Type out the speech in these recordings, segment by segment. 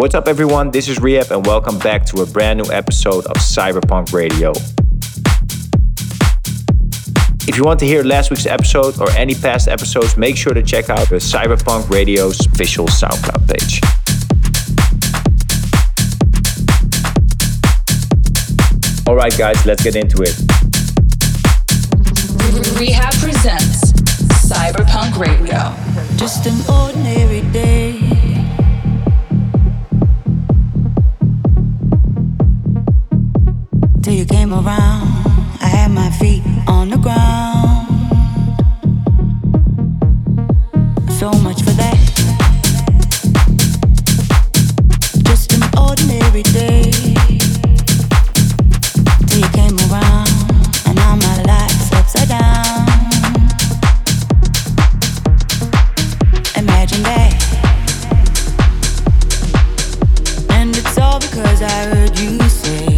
What's up, everyone? This is R3HAB, and welcome back to a brand new episode of Cyberpunk Radio. If you want to hear last week's episode or any past episodes, make sure to check out the Cyberpunk Radio's official SoundCloud page. Alright guys, let's get into it. R3HAB presents Cyberpunk Radio. Just an ordinary day. Till you came around, I had my feet on the ground. So much for that. Just an ordinary day. Till you came around, and now my life's upside down. Imagine that. And it's all because I heard you say.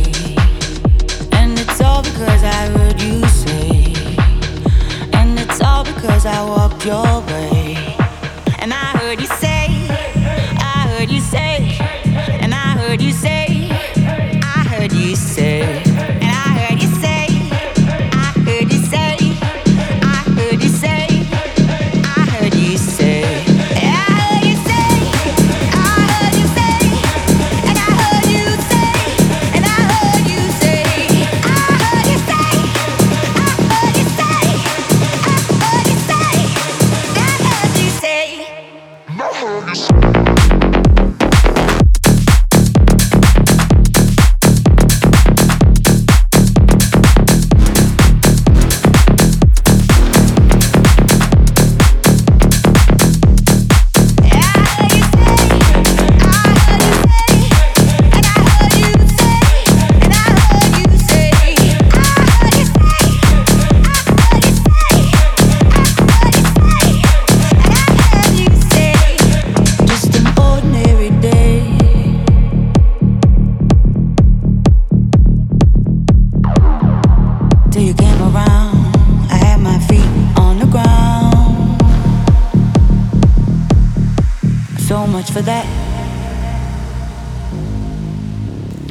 Because I heard you say, and it's all because I walked your way. And I heard you say, I heard you say, and I heard you say, I heard you say, and I heard you say, I heard you say, I heard you say, I heard you say, I heard you say, I heard you say, and I heard you say, and I heard you say.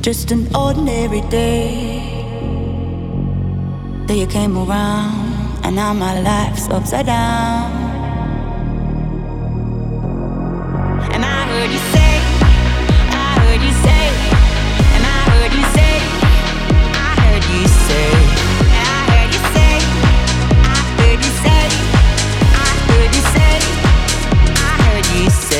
Just an ordinary day. Then you came around, and now my life's upside down. And I heard you say, I heard you say, and I heard you say, I heard you say, and I heard you say, I heard you say, I heard you say, I heard you say.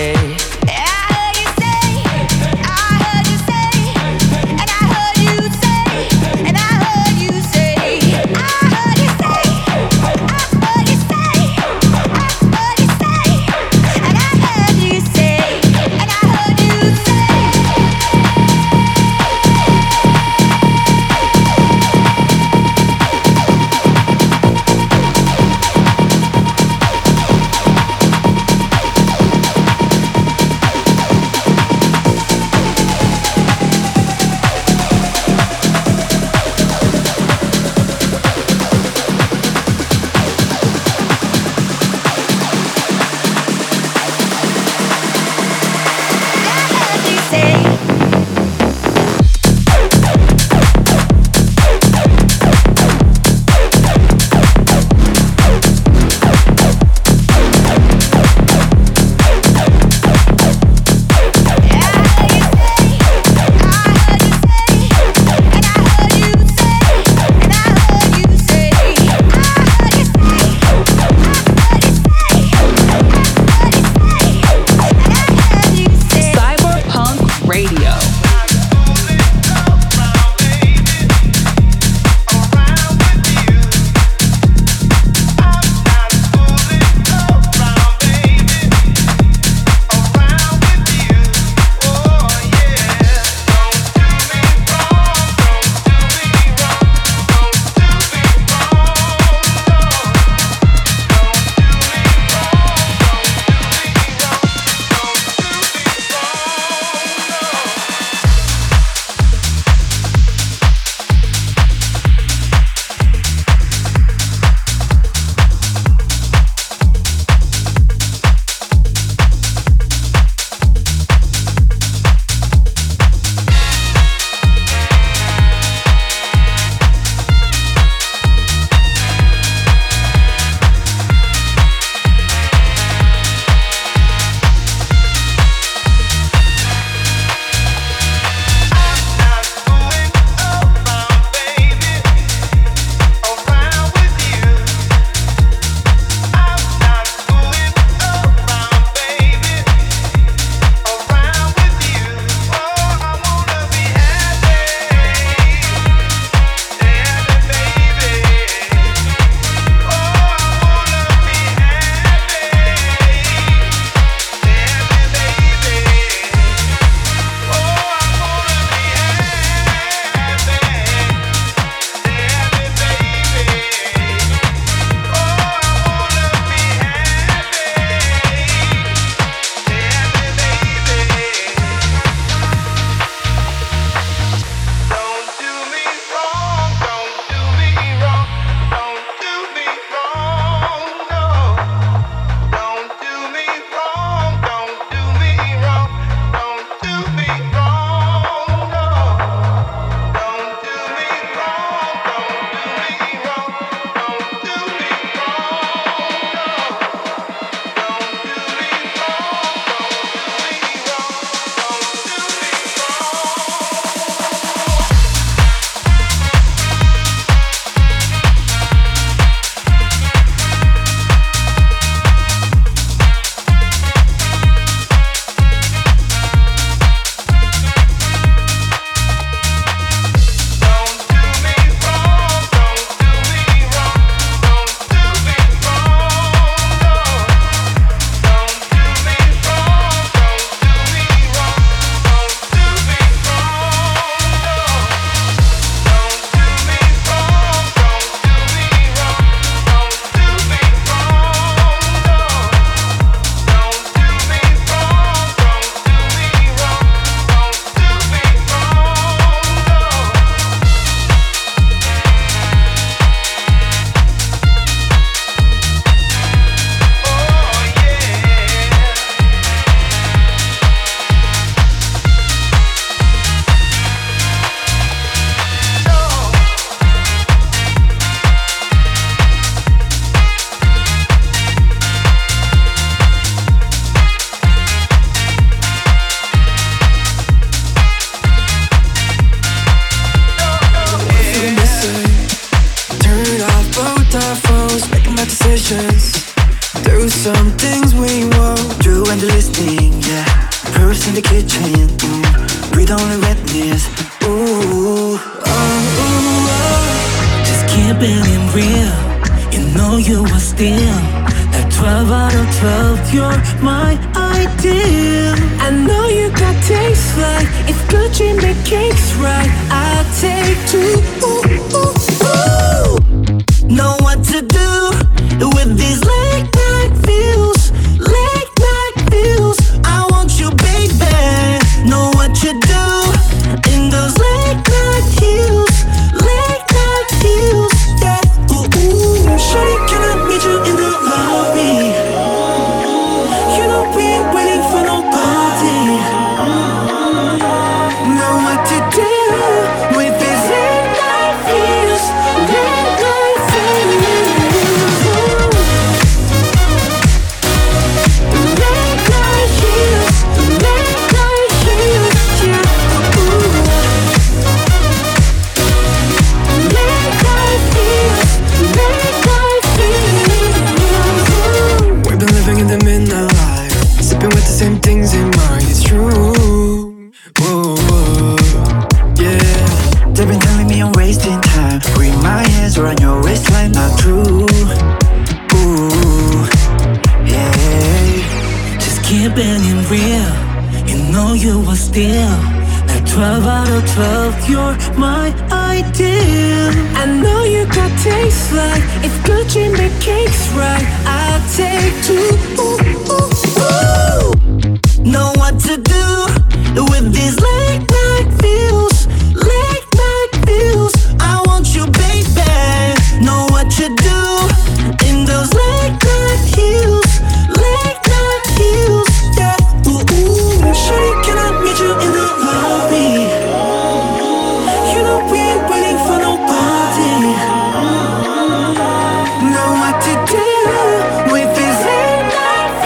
emotions through some things we won't. Drew and the listening, yeah. First in the kitchen, breathe on the wetness. Ooh, oh, ooh, oh. Just keep it real. You know you are still like 12 out of 12. You're my ideal. I know you got taste like if Gucci make cakes right, I'll take two. Ooh, ooh, ooh. Know what to do with these late night feels, late night feels. I want you, baby. Know what you do in those late night heels, late night heels. That ooh ooh. Shawty, can I meet you in the lobby? You know we ain't waiting for nobody. Know what to do with these late night feels, late night. Still, like 12 out of 12, you're my ideal. I know you got taste like if Gucci make cakes right, I'll take two. Ooh, ooh, ooh. Know what to do with these late night feels, late night feels. I want you, baby. Know what you do in those late night heels, late night heels. That ooh, ooh. Shawty, can I meet you in the lobby? You know we ain't waiting for nobody. Know what to do with this late night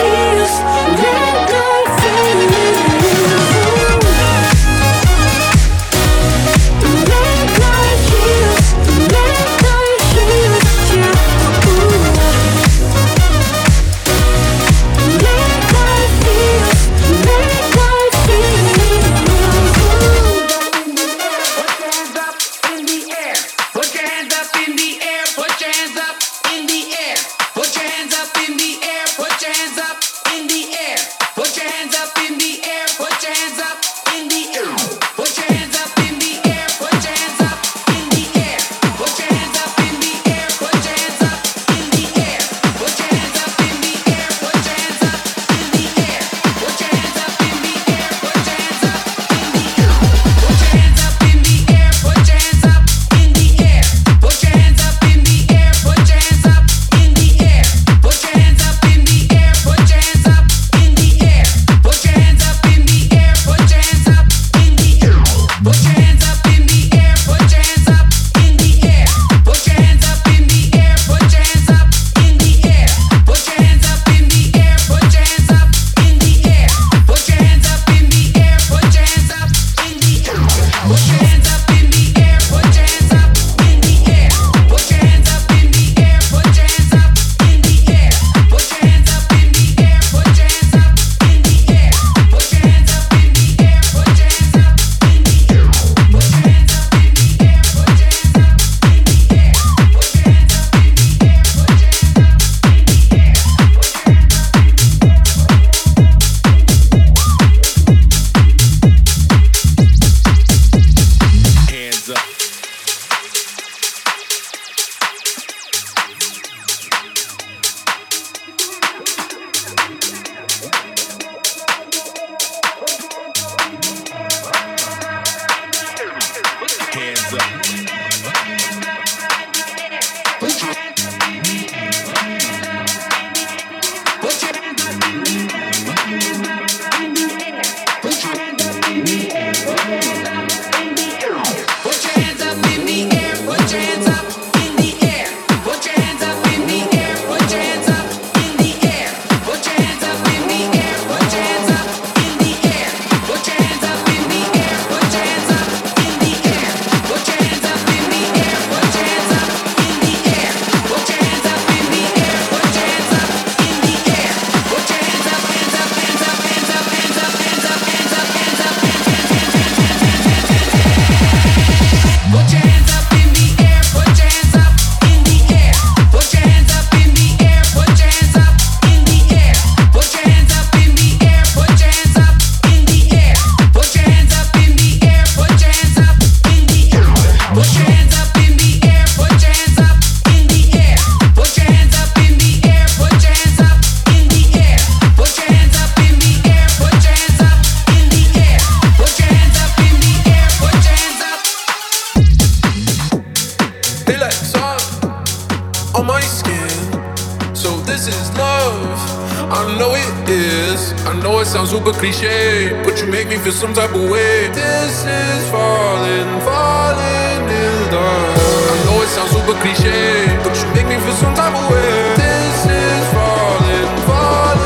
this is love. I know it is. I know it sounds super cliche, but you make me feel some type of way. This is falling, falling in love. I know it sounds super cliche, but you make me feel some type of way. This is falling, falling in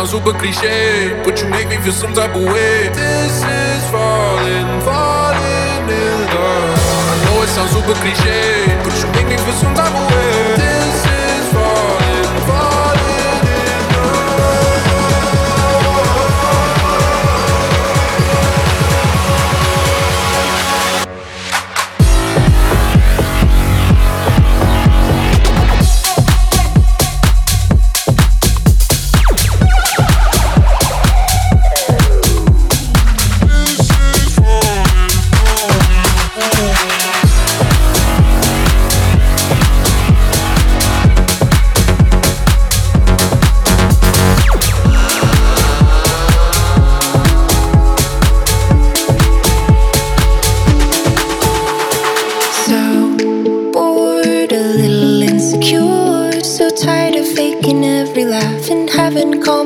sounds super cliche, but you make me feel some type of way. This is falling, falling in love. I know it sounds super cliche, but you make me feel some type of way. This is falling, falling in love.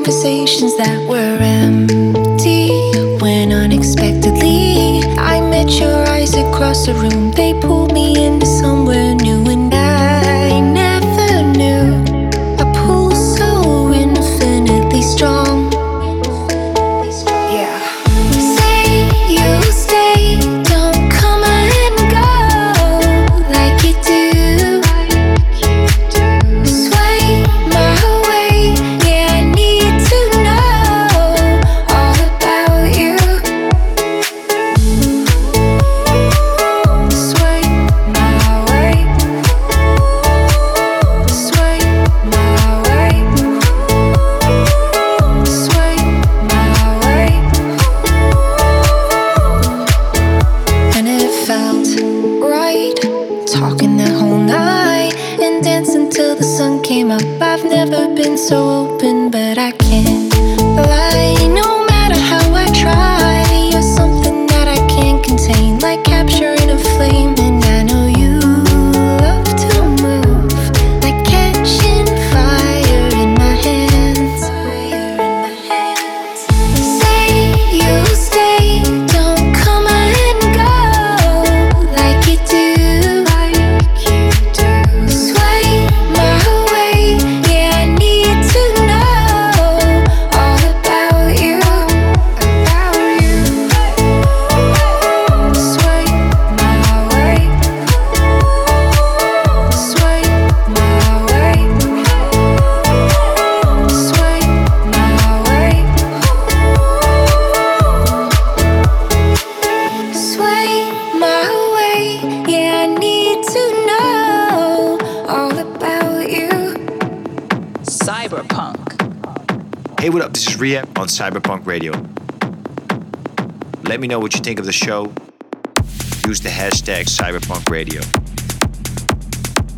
Conversations that were empty when unexpectedly I met your eyes across the room. They pulled me into somewhere new and I never knew a pull so infinitely strong. Yeah. Say you stay, don't come and go like you do. Sway my on CYB3RPVNK Radio. Let me know what you think of the show. Use the hashtag CYB3RPVNK Radio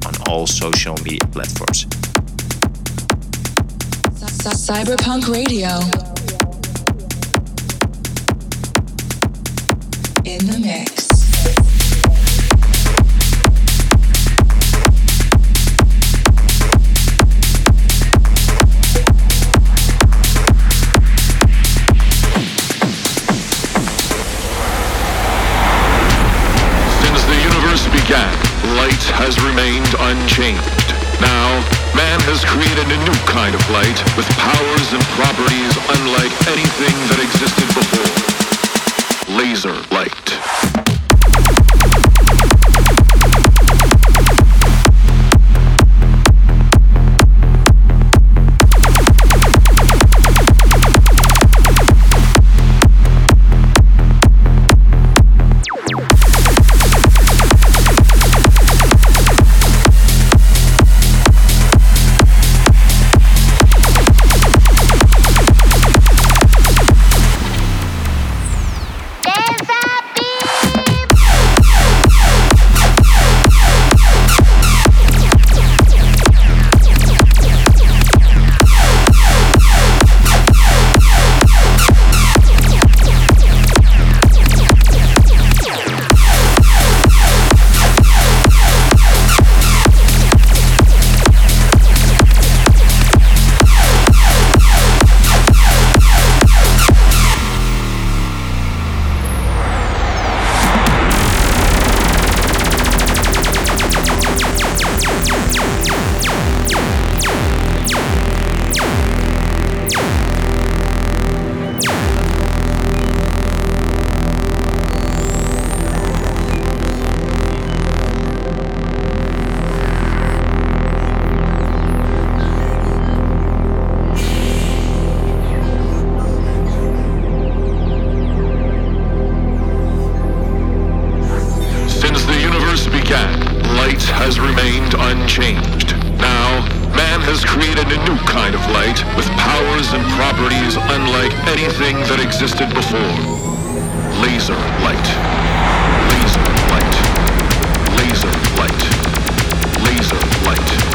on all social media platforms. CYB3RPVNK Radio in the mix. Has remained unchanged. Now, man has created a new kind of light with powers and properties unlike anything that existed before. new kind of light with powers and properties unlike anything that existed before. Laser light. Laser light. Laser light. Laser light. Laser light.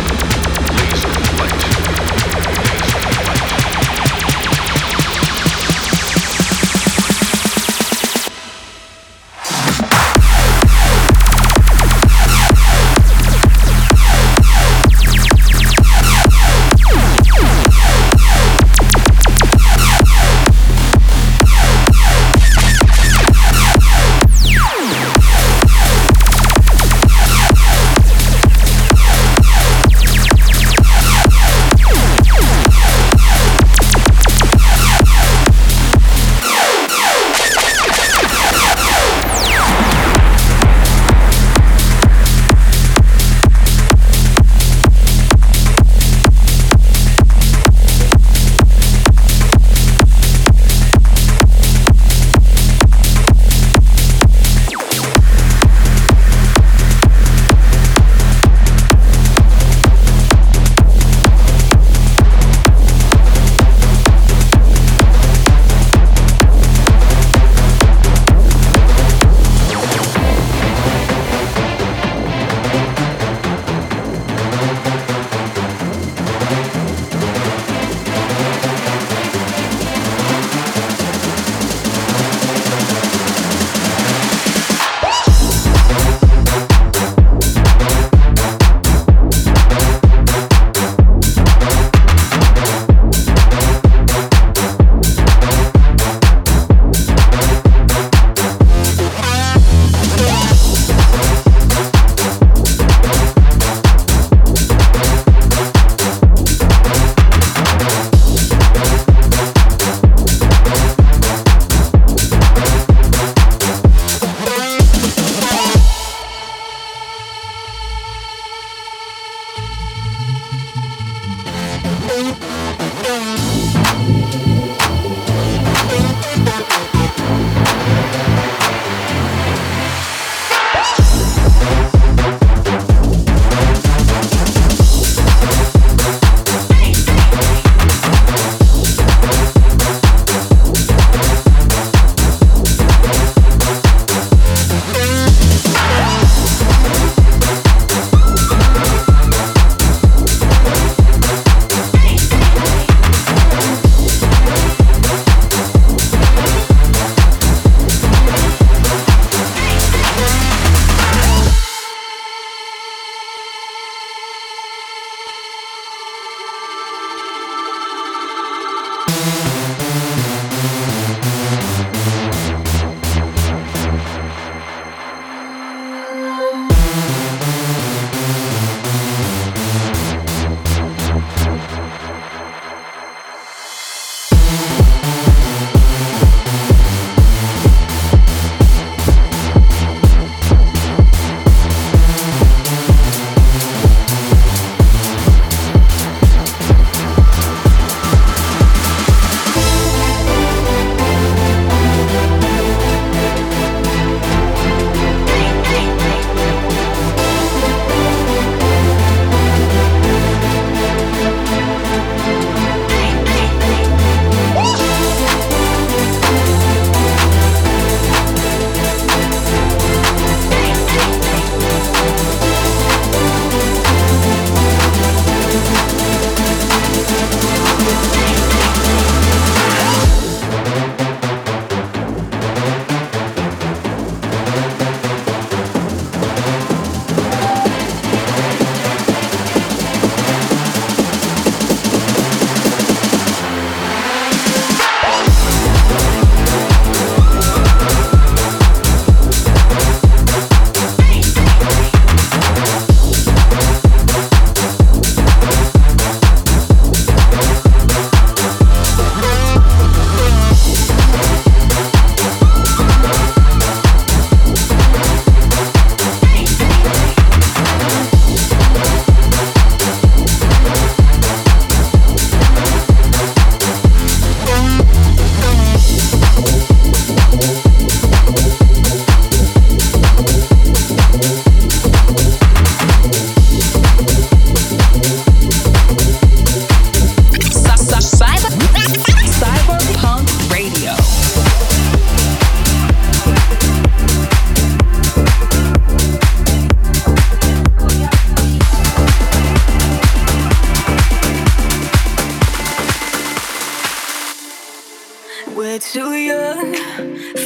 reason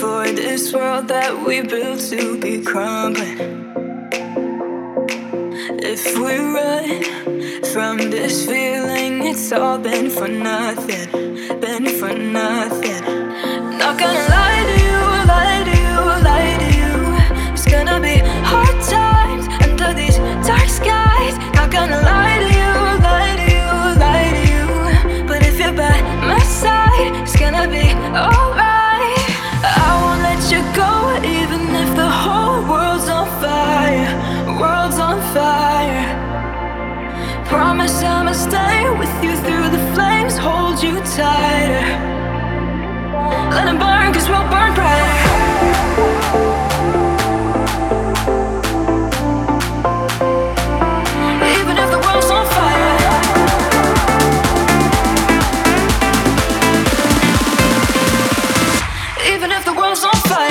for this world that we built to be crumbling. If we run from this feeling, it's all been for nothing, been for nothing. Not gonna lie to you, lie to you, lie to you. It's gonna be hard times under these dark skies. Not gonna lie to you, lie to you, lie to you. But if you're by my side, it's gonna be alright. I won't let you go, even if the whole world's on fire. World's on fire. Promise I'ma stay with you through the flames, hold you tighter. Let them burn, cause we'll burn brighter. Even if the world's on fire. Even if the world's on fire.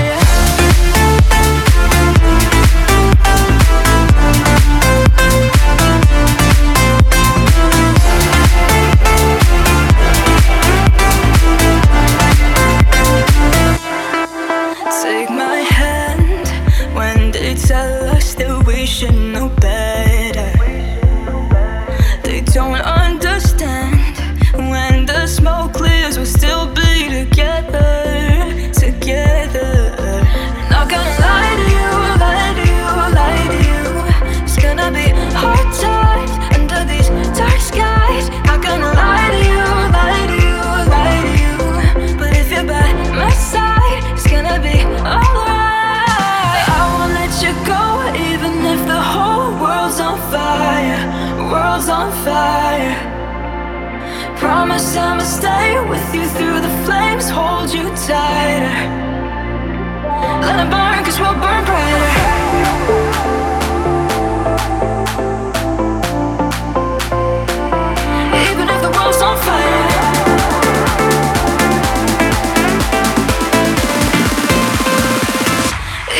Promise I'ma stay with you through the flames, hold you tighter. Let it burn, cause we'll burn brighter. Even if the world's on fire.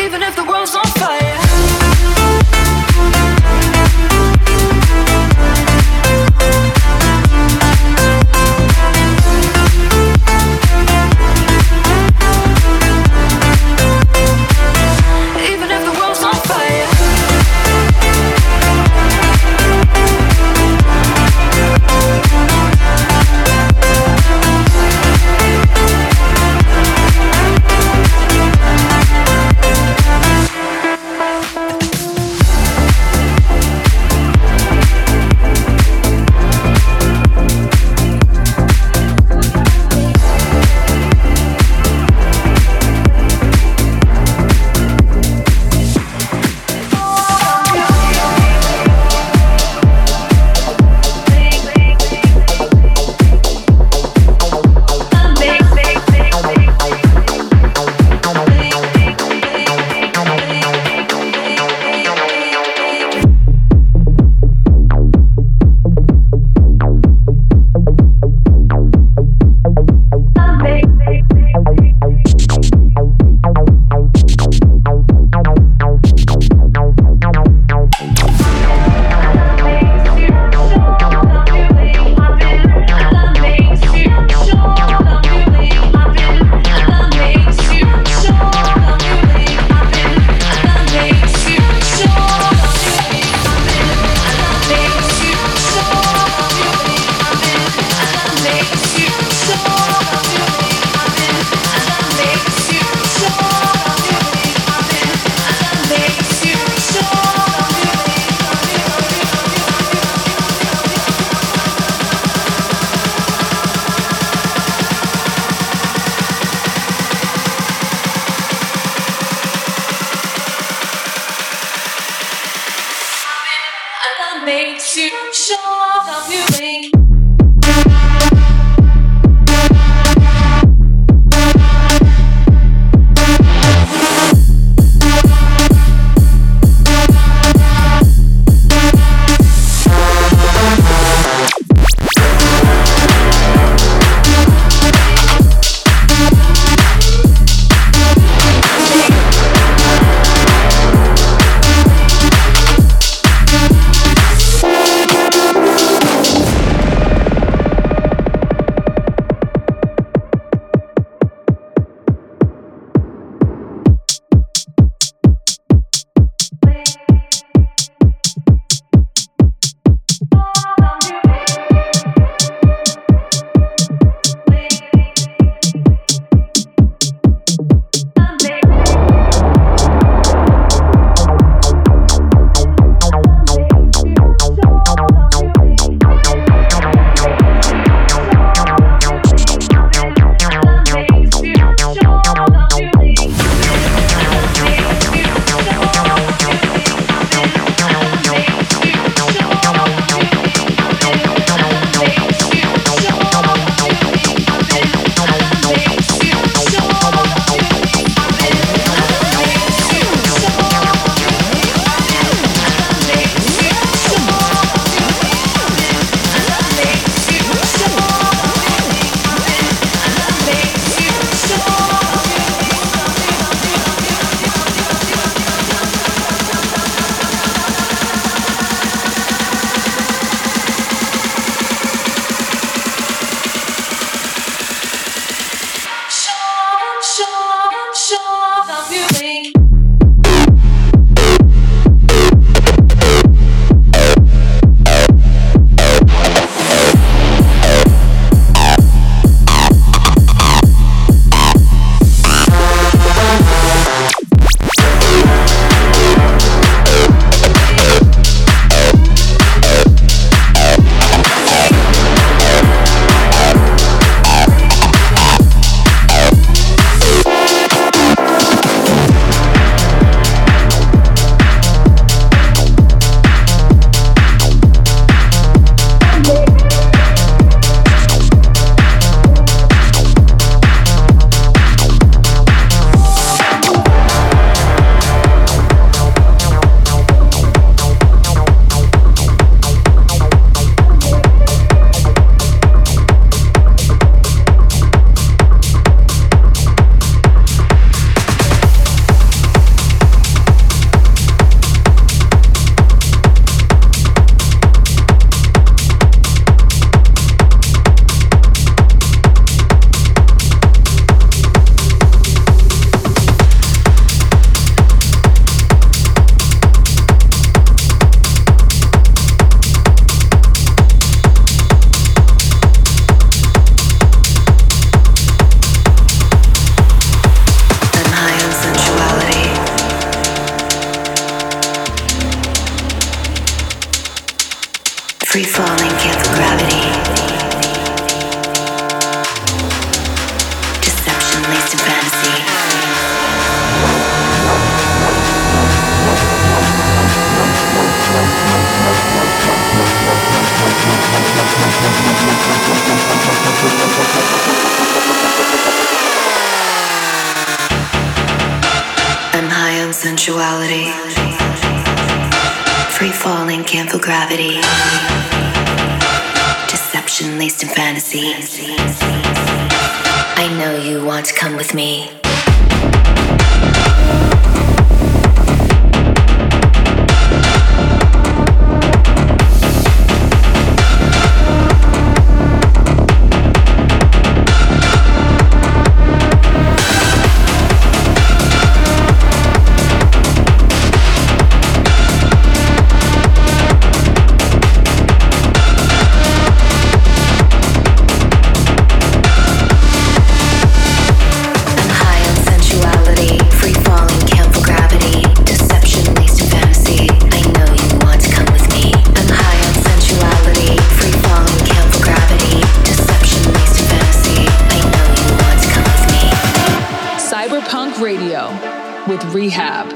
Even if the world's on fire. free falling against gravity. Deception leads to fantasy. I'm high on sensuality. Free falling, can't feel gravity. Deception leads to fantasy. I know you want to come with me. Radio with R3HAB.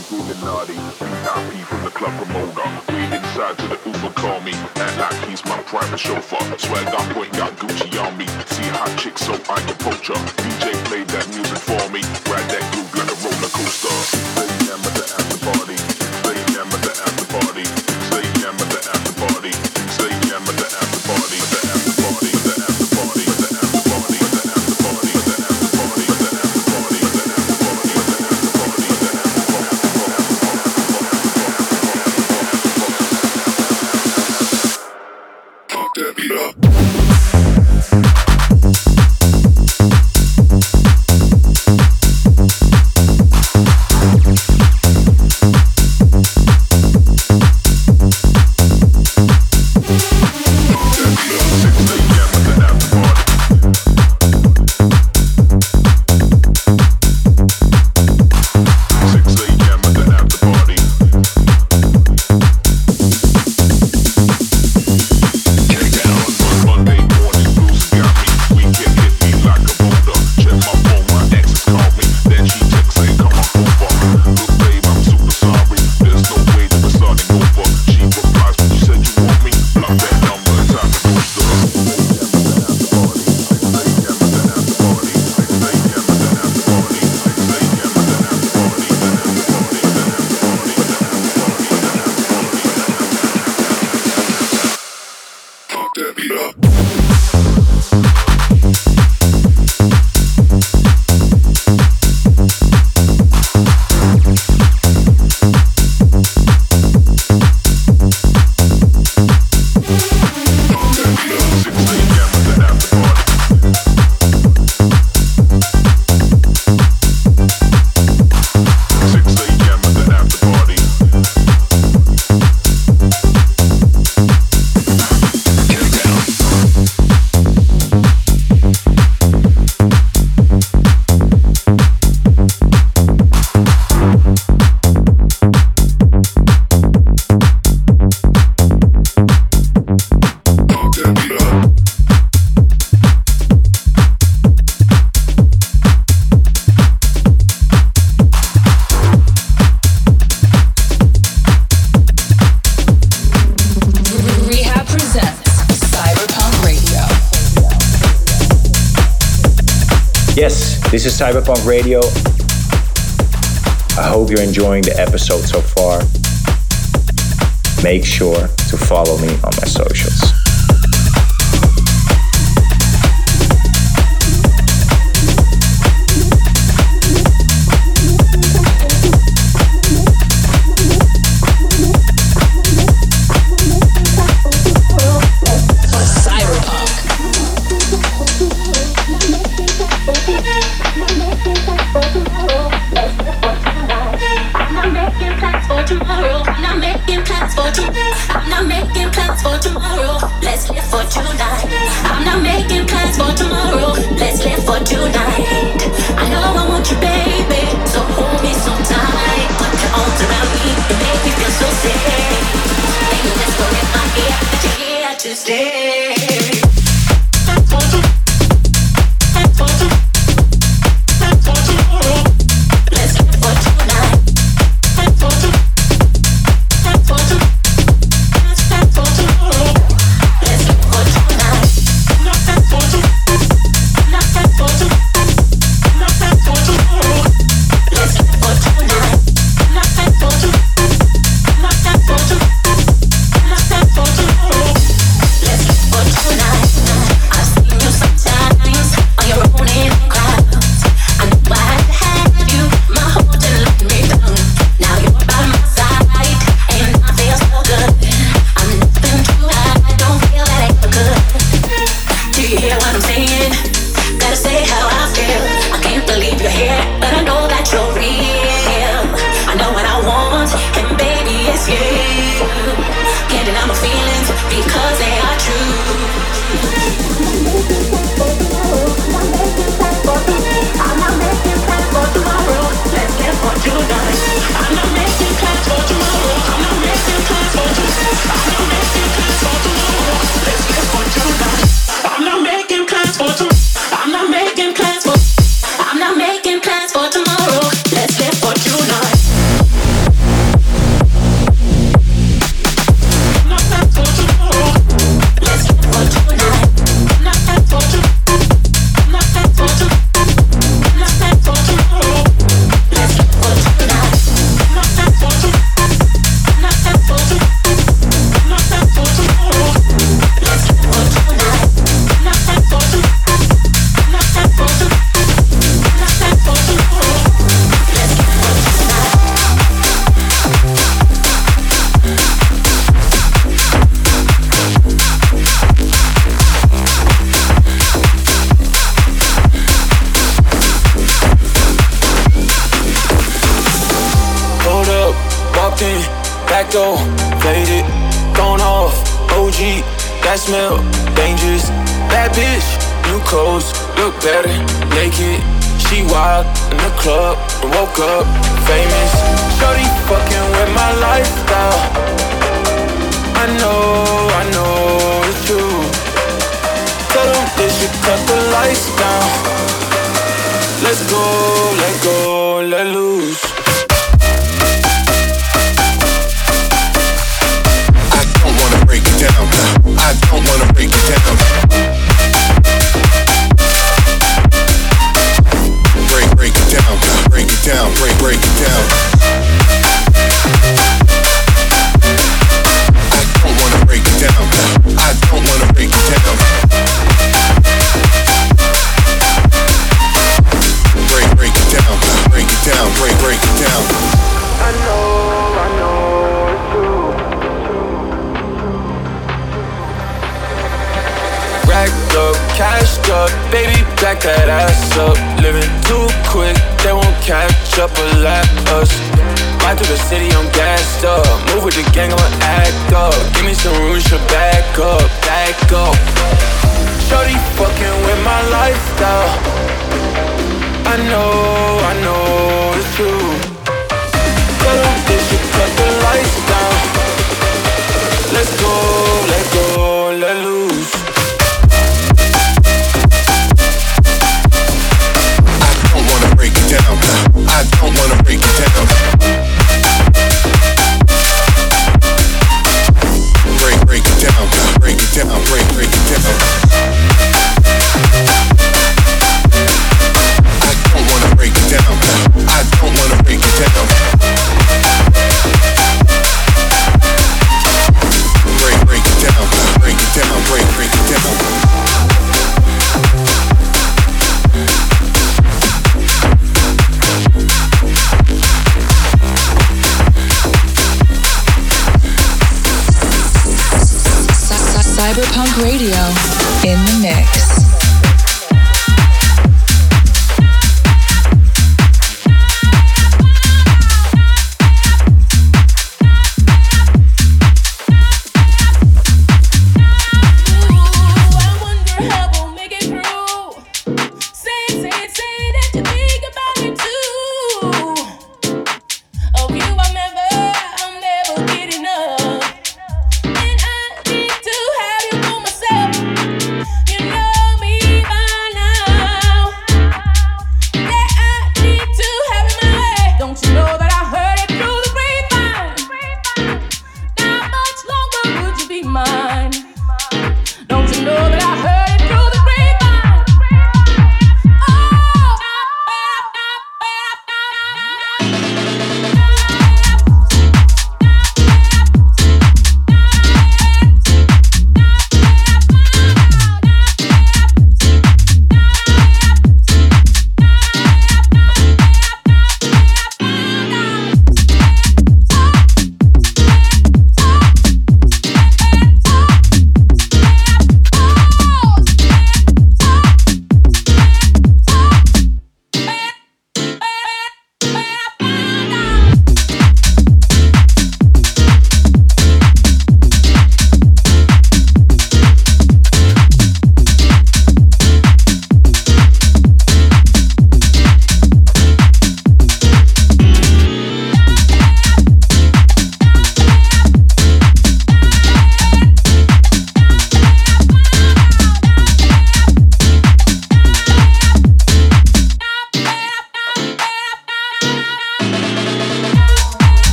I'm Illuminati, VIP from the club promoter. Weed inside to the Uber, call me. And like he's my private chauffeur. Swag on point, got Gucci on me. See a hot chick so I can poach her. DJ played that music for me. Ride that groove like a roller coaster. Stay jam at the after party. Stay jam at the after party. Stay jam at the after party. Stay jam at the after party. The after party. The after party. The after party. The after party. The after party. The after party. The after party. The after party. The after party. Fuck that beat up. This is Cyberpunk Radio. I hope you're enjoying the episode so far. Make sure to follow me on my socials. Tobacco, faded, thrown off, OG, that smell, dangerous. That bitch, new clothes, look better, naked. She wild in the club, and woke up, famous. Shorty fucking with my lifestyle. I know it's true. Tell them they should cut the lights down. Let's go, let go, let loose. I don't wanna break it down. Break it down, break it down, break it down. I don't wanna break it down. I don't wanna break it down. Break it down, break it down, break it down. I know it's true. Racked up, cashed up, baby, back that ass up. Living too quick, they won't catch up or lap us. Ride through the city, I'm gassed up. Move with the gang, I'ma act up. Give me some room, she'll back up, back up. Shorty fucking with my lifestyle. I know it's true. Tell them they should cut the lights down. Let's go, let go, let loose. I don't wanna break it down. Break it down, break it down, break it down. I don't wanna break it down. I don't wanna break it down. Break it down, break it down, break it down. Cyberpunk Radio in the mix. No!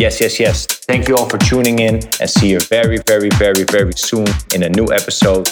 Yes. Thank you all for tuning in and see you very, very, very, very soon in a new episode.